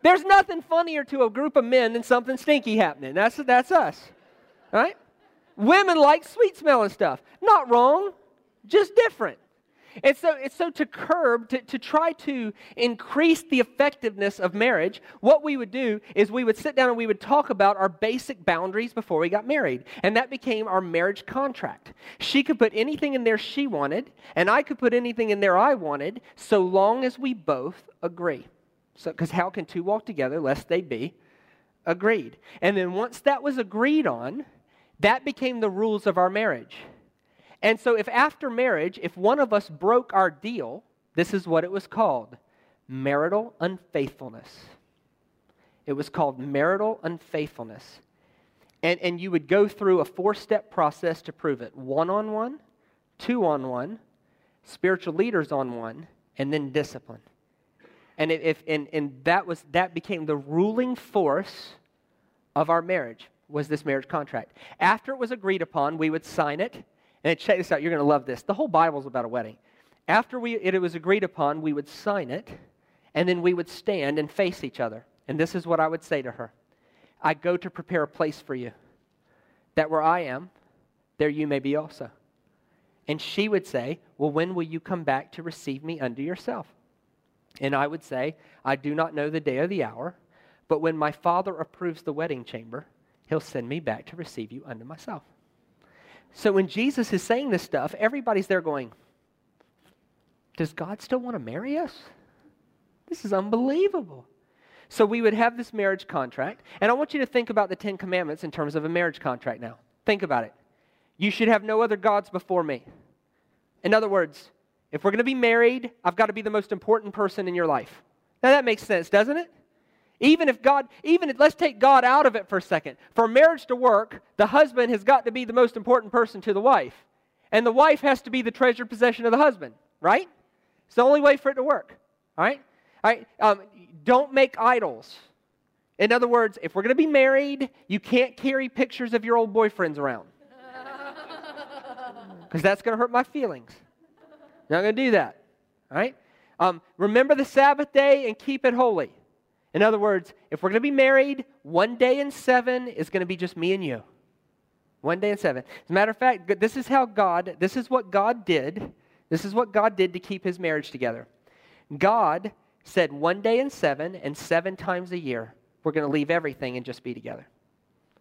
There's nothing funnier to a group of men than something stinky happening. That's, that's us. All right? Women like sweet-smelling stuff. Not wrong, just different. And so, and so to curb, to, to try to increase the effectiveness of marriage, what we would do is we would sit down and we would talk about our basic boundaries before we got married. And that became our marriage contract. She could put anything in there she wanted, and I could put anything in there I wanted, so long as we both agree. So, because how can two walk together lest they be agreed? And then once that was agreed on, that became the rules of our marriage. And so if after marriage, if one of us broke our deal, this is what it was called, marital unfaithfulness. It was called marital unfaithfulness. And, and you would go through a four-step process to prove it. One-on-one, two-on-one, spiritual leaders on one, and then discipline. And if and, and that was that became the ruling force of our marriage, was this marriage contract. After it was agreed upon, we would sign it. And check this out, you're going to love this. The whole Bible's about a wedding. After we it was agreed upon, we would sign it, and then we would stand and face each other. And this is what I would say to her. I go to prepare a place for you, that where I am, there you may be also. And she would say, well, when will you come back to receive me unto yourself? And I would say, I do not know the day or the hour, but when my Father approves the wedding chamber, he'll send me back to receive you unto myself. So when Jesus is saying this stuff, everybody's there going, does God still want to marry us? This is unbelievable. So we would have this marriage contract, and I want you to think about the Ten Commandments in terms of a marriage contract now. Think about it. You should have no other gods before me. In other words, if we're going to be married, I've got to be the most important person in your life. Now that makes sense, doesn't it? Even if God, even if, let's take God out of it for a second. For marriage to work, the husband has got to be the most important person to the wife. And the wife has to be the treasured possession of the husband, right? It's the only way for it to work, all right? All right. Um, don't make idols. In other words, if we're going to be married, you can't carry pictures of your old boyfriends around. Because that's going to hurt my feelings. Not going to do that, all right? Um, remember the Sabbath day and keep it holy. In other words, if we're going to be married, one day in seven is going to be just me and you. One day in seven. As a matter of fact, this is how God, this is what God did. This is what God did to keep his marriage together. God said one day in seven and seven times a year, we're going to leave everything and just be together.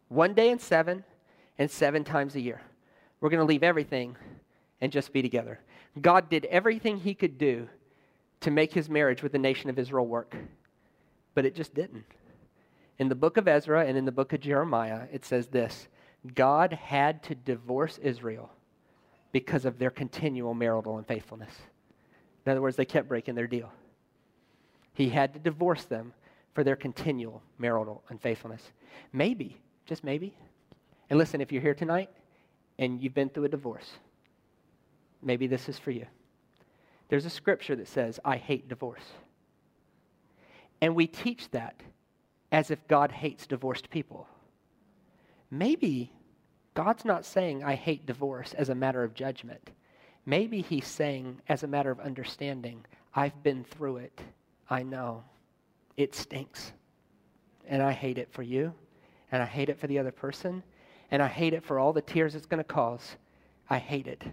One day in seven and seven times a year. We're going to leave everything and just be together. God did everything he could do to make his marriage with the nation of Israel work, but it just didn't. In the book of Ezra and in the book of Jeremiah, it says this, God had to divorce Israel because of their continual marital unfaithfulness. In other words, they kept breaking their deal. He had to divorce them for their continual marital unfaithfulness. Maybe, just maybe, and listen, if you're here tonight and you've been through a divorce, maybe this is for you. There's a scripture that says, I hate divorce. And we teach that as if God hates divorced people. Maybe God's not saying, I hate divorce as a matter of judgment. Maybe he's saying, as a matter of understanding, I've been through it. I know. It stinks. And I hate it for you. And I hate it for the other person. And I hate it for all the tears it's going to cause. I hate it.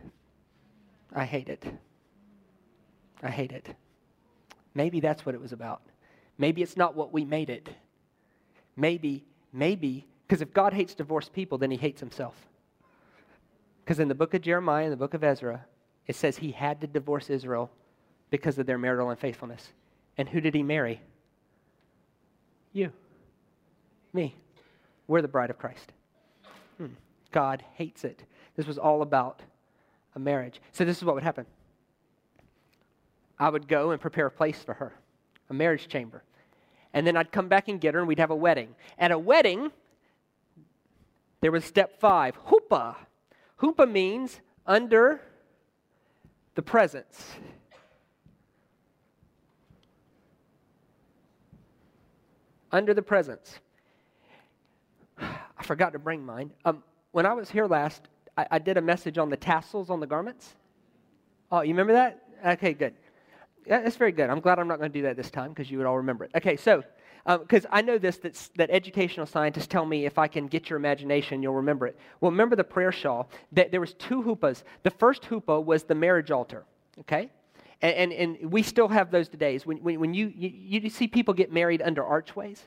I hate it. I hate it. Maybe that's what it was about. Maybe it's not what we made it. Maybe, maybe, because if God hates divorced people, then he hates himself. Because in the book of Jeremiah and the book of Ezra, it says he had to divorce Israel because of their marital unfaithfulness. And who did he marry? You. Me. We're the bride of Christ. Hmm. God hates it. This was all about a marriage. So this is what would happen. I would go and prepare a place for her, a marriage chamber. And then I'd come back and get her, and we'd have a wedding. At a wedding, there was step five, huppah. Huppah means under the presence. under the presence. I forgot to bring mine. Um, when I was here last, I, I did a message on the tassels on the garments. Oh, you remember that? Okay, good. Yeah, that's very good. I'm glad I'm not going to do that this time because you would all remember it. Okay, so, because um, I know this, that's, that educational scientists tell me if I can get your imagination, you'll remember it. Well, remember the prayer shawl. That there was two huppahs. The first huppah was the marriage altar, okay? And, and, and we still have those today. When, when, when you, you, you see people get married under archways.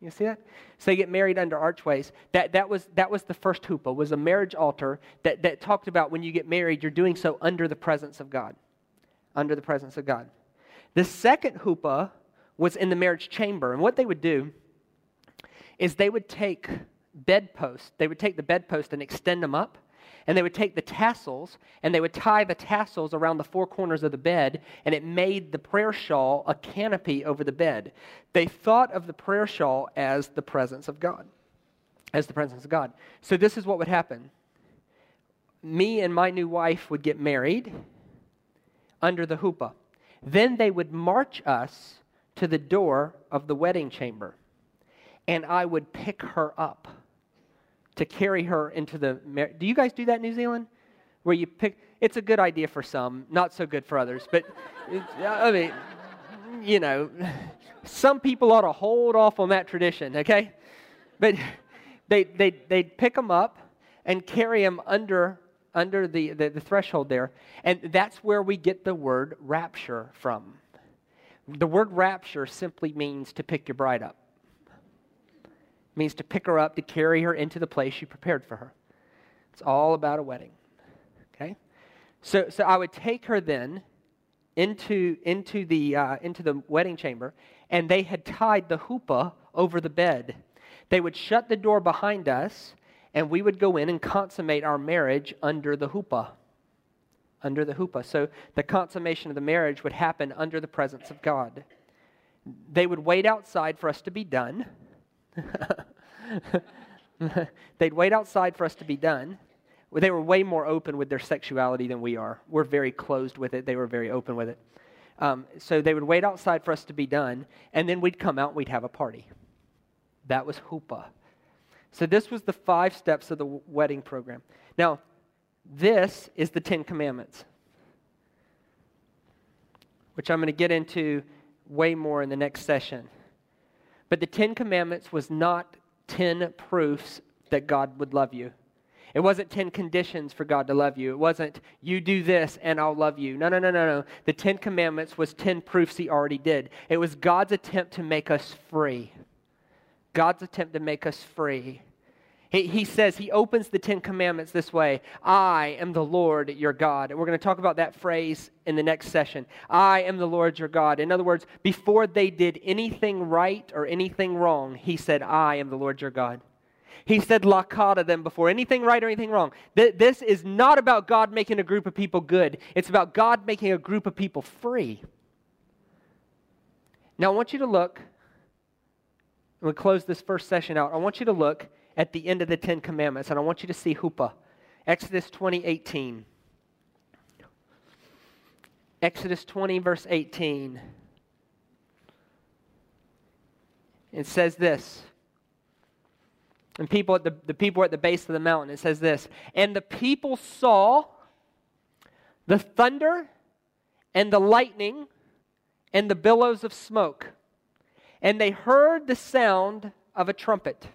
You see that? So they get married under archways. That that was that was the first huppah, was a marriage altar that, that talked about when you get married, you're doing so under the presence of God. Under the presence of God. The second huppah was in the marriage chamber. And what they would do is they would take bedposts. They would take the bedpost and extend them up. And they would take the tassels and they would tie the tassels around the four corners of the bed, and it made the prayer shawl a canopy over the bed. They thought of the prayer shawl as the presence of God, as the presence of God. So this is what would happen. Me and my new wife would get married under the huppah. Then they would march us to the door of the wedding chamber, and I would pick her up. To carry her into the marriage. Do you guys do that in New Zealand? Where you pick, it's a good idea for some, not so good for others. But, I mean, you know, some people ought to hold off on that tradition, okay? But they, they, they'd pick them up and carry them under under the, the, the threshold there. And that's where we get the word rapture from. The word rapture simply means to pick your bride up. Means to pick her up, to carry her into the place you prepared for her. It's all about a wedding, okay? So, so I would take her then into into the uh, into the wedding chamber, and they had tied the huppah over the bed. They would shut the door behind us, and we would go in and consummate our marriage under the huppah. Under the huppah. So the consummation of the marriage would happen under the presence of God. They would wait outside for us to be done. They'd wait outside for us to be done. They were way more open with their sexuality than we are. We're very closed with it. They were very open with it. Um, so they would wait outside for us to be done, and then we'd come out and we'd have a party. That was huppah. So this was the five steps of the wedding program. Now, this is the Ten Commandments, which I'm going to get into way more in the next session. But the Ten Commandments was not ten proofs that God would love you. It wasn't ten conditions for God to love you. It wasn't, you do this and I'll love you. No, no, no, no, no. The Ten Commandments was ten proofs he already did. It was God's attempt to make us free. God's attempt to make us free. He, he says, he opens the Ten Commandments this way. I am the Lord your God. And we're going to talk about that phrase in the next session. I am the Lord your God. In other words, before they did anything right or anything wrong, he said, I am the Lord your God. He said lakah to them before anything right or anything wrong. Th- this is not about God making a group of people good. It's about God making a group of people free. Now I want you to look, and we'll close this first session out. I want you to look at the end of the Ten Commandments, and I want you to see huppah. Exodus twenty, eighteen. Exodus twenty, verse eighteen. It says this. And people at the, the people at the base of the mountain, it says this. And the people saw the thunder and the lightning and the billows of smoke, and they heard the sound of a trumpet.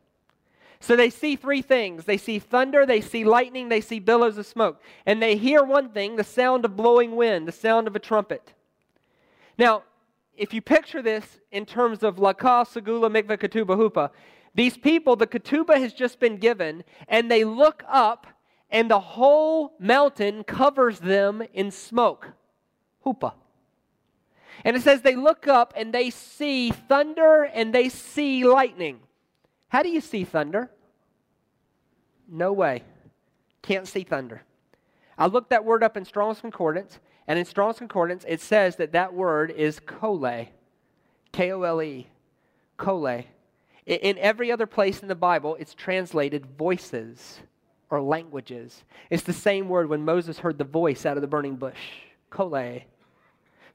So they see three things. They see thunder, they see lightning, they see billows of smoke. And they hear one thing, the sound of blowing wind, the sound of a trumpet. Now, if you picture this in terms of lakah, segula, mikvah, ketubah, huppah, these people, the ketubah has just been given, and they look up, and the whole mountain covers them in smoke. Huppah. And it says they look up, and they see thunder, and they see lightning. How do you see thunder? No way. Can't see thunder. I looked that word up in Strong's Concordance, and in Strong's Concordance, it says that that word is kole, K O L E, kole. In every other place in the Bible, it's translated voices or languages. It's the same word when Moses heard the voice out of the burning bush, kole.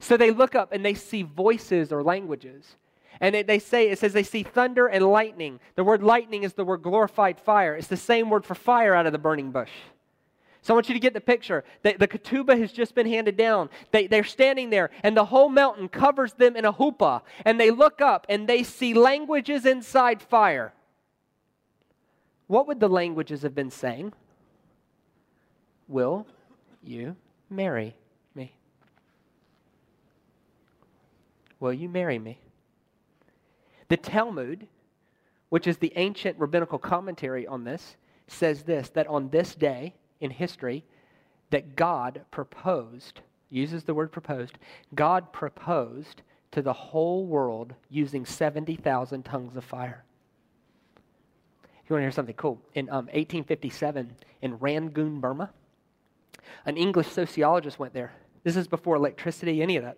So they look up and they see voices or languages. And it, they say, it says they see thunder and lightning. The word lightning is the word glorified fire. It's the same word for fire out of the burning bush. So I want you to get the picture. The, the ketubah has just been handed down. They, they're standing there, and the whole mountain covers them in a hoopah. And they look up, and they see languages inside fire. What would the languages have been saying? Will you marry me? Will you marry me? The Talmud, which is the ancient rabbinical commentary on this, says this, that on this day in history, that God proposed, uses the word proposed, God proposed to the whole world using seventy thousand tongues of fire. You want to hear something cool? In um, eighteen fifty-seven, in Rangoon, Burma, an English sociologist went there. This is before electricity, any of that.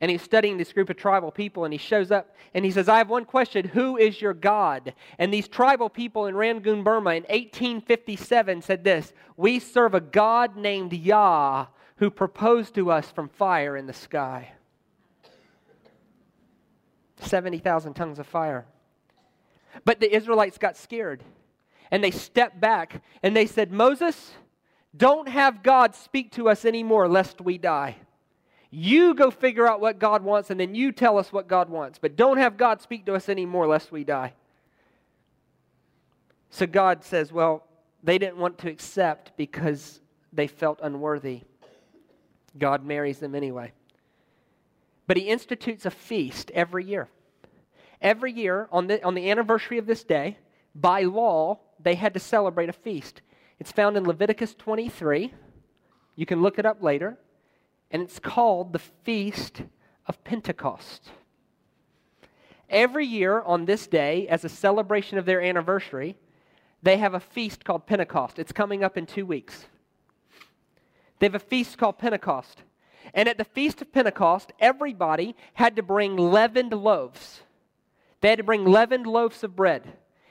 And he's studying this group of tribal people, and he shows up, and he says, I have one question. Who is your God? And these tribal people in Rangoon, Burma, in eighteen fifty-seven said this, we serve a God named Yah who proposed to us from fire in the sky. seventy thousand tongues of fire. But the Israelites got scared, and they stepped back, and they said, Moses, don't have God speak to us anymore lest we die. You go figure out what God wants, and then you tell us what God wants. But don't have God speak to us anymore, lest we die. So God says, well, they didn't want to accept because they felt unworthy. God marries them anyway. But he institutes a feast every year. Every year, on the, on the anniversary of this day, by law, they had to celebrate a feast. It's found in Leviticus twenty-three. You can look it up later. And it's called the Feast of Pentecost. Every year on this day, as a celebration of their anniversary, they have a feast called Pentecost. It's coming up in two weeks. They have a feast called Pentecost. And at the Feast of Pentecost, everybody had to bring leavened loaves. They had to bring leavened loaves of bread.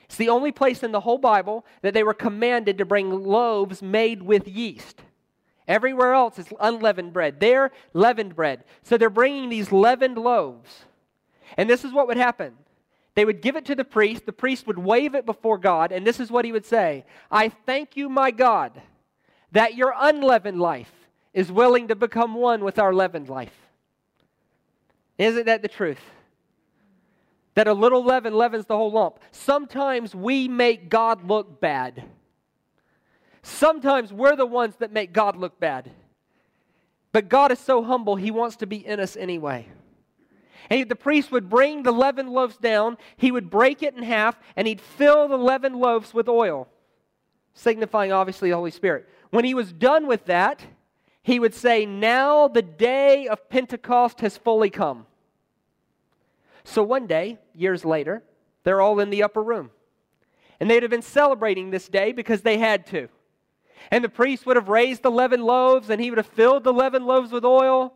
It's the only place in the whole Bible that they were commanded to bring loaves made with yeast. Everywhere else is unleavened bread. They're leavened bread. So they're bringing these leavened loaves. And this is what would happen. They would give it to the priest. The priest would wave it before God. And this is what he would say. I thank you, my God, that your unleavened life is willing to become one with our leavened life. Isn't that the truth? That a little leaven leavens the whole lump. Sometimes we make God look bad. Sometimes we're the ones that make God look bad. But God is so humble, he wants to be in us anyway. And the priest would bring the leavened loaves down, he would break it in half, and he'd fill the leavened loaves with oil, signifying obviously the Holy Spirit. When he was done with that, he would say, now the day of Pentecost has fully come. So one day, years later, they're all in the upper room. And they'd have been celebrating this day because they had to. And the priest would have raised the leavened loaves, and he would have filled the leavened loaves with oil.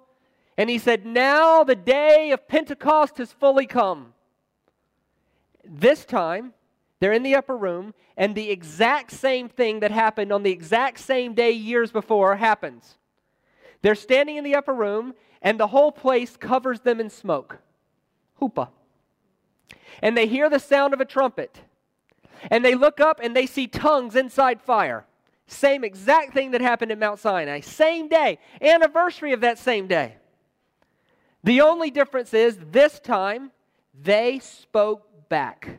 And he said, now the day of Pentecost has fully come. This time, they're in the upper room, and the exact same thing that happened on the exact same day years before happens. They're standing in the upper room, and the whole place covers them in smoke. Hoopah. And they hear the sound of a trumpet. And they look up, and they see tongues inside fire. Same exact thing that happened at Mount Sinai. Same day. Anniversary of that same day. The only difference is this time they spoke back,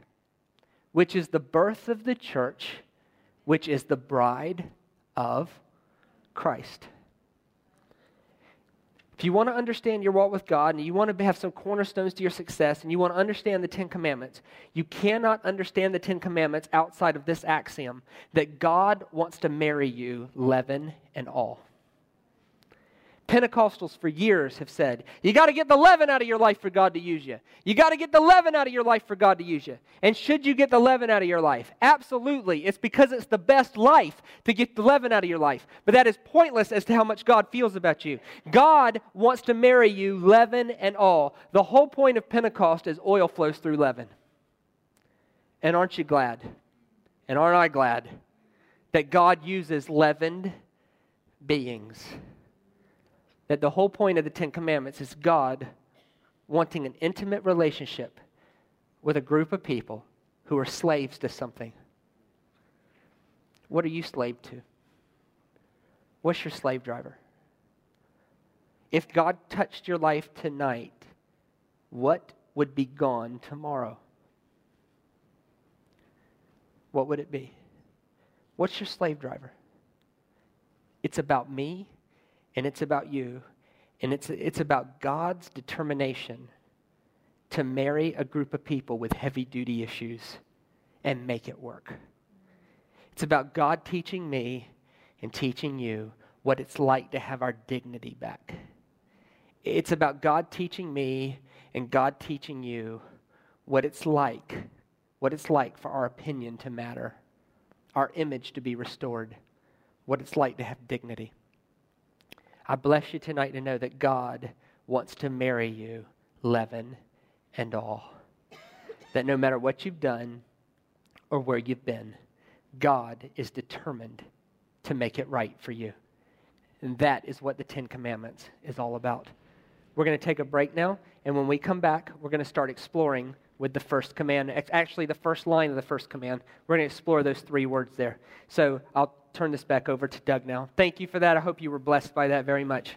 which is the birth of the church, which is the bride of Christ. If you want to understand your walk with God and you want to have some cornerstones to your success and you want to understand the Ten Commandments, you cannot understand the Ten Commandments outside of this axiom that God wants to marry you, leaven and all. Pentecostals for years have said, you got to get the leaven out of your life for God to use you. You got to get the leaven out of your life for God to use you. And should you get the leaven out of your life? Absolutely. It's because it's the best life to get the leaven out of your life. But that is pointless as to how much God feels about you. God wants to marry you, leaven and all. The whole point of Pentecost is oil flows through leaven. And aren't you glad? And aren't I glad that God uses leavened beings? That the whole point of the Ten Commandments is God wanting an intimate relationship with a group of people who are slaves to something. What are you slave to? What's your slave driver? If God touched your life tonight, what would be gone tomorrow? What would it be? What's your slave driver? It's about me, and it's about you, and it's, it's about God's determination to marry a group of people with heavy-duty issues and make it work. It's about God teaching me and teaching you what it's like to have our dignity back. It's about God teaching me and God teaching you what it's like, what it's like for our opinion to matter, our image to be restored, what it's like to have dignity. I bless you tonight to know that God wants to marry you, leaven and all. That no matter what you've done or where you've been, God is determined to make it right for you. And that is what the Ten Commandments is all about. We're going to take a break now, and when we come back, we're going to start exploring with the first command, actually the first line of the first command. We're going to explore those three words there. So I'll turn this back over to Doug now. Thank you for that. I hope you were blessed by that very much.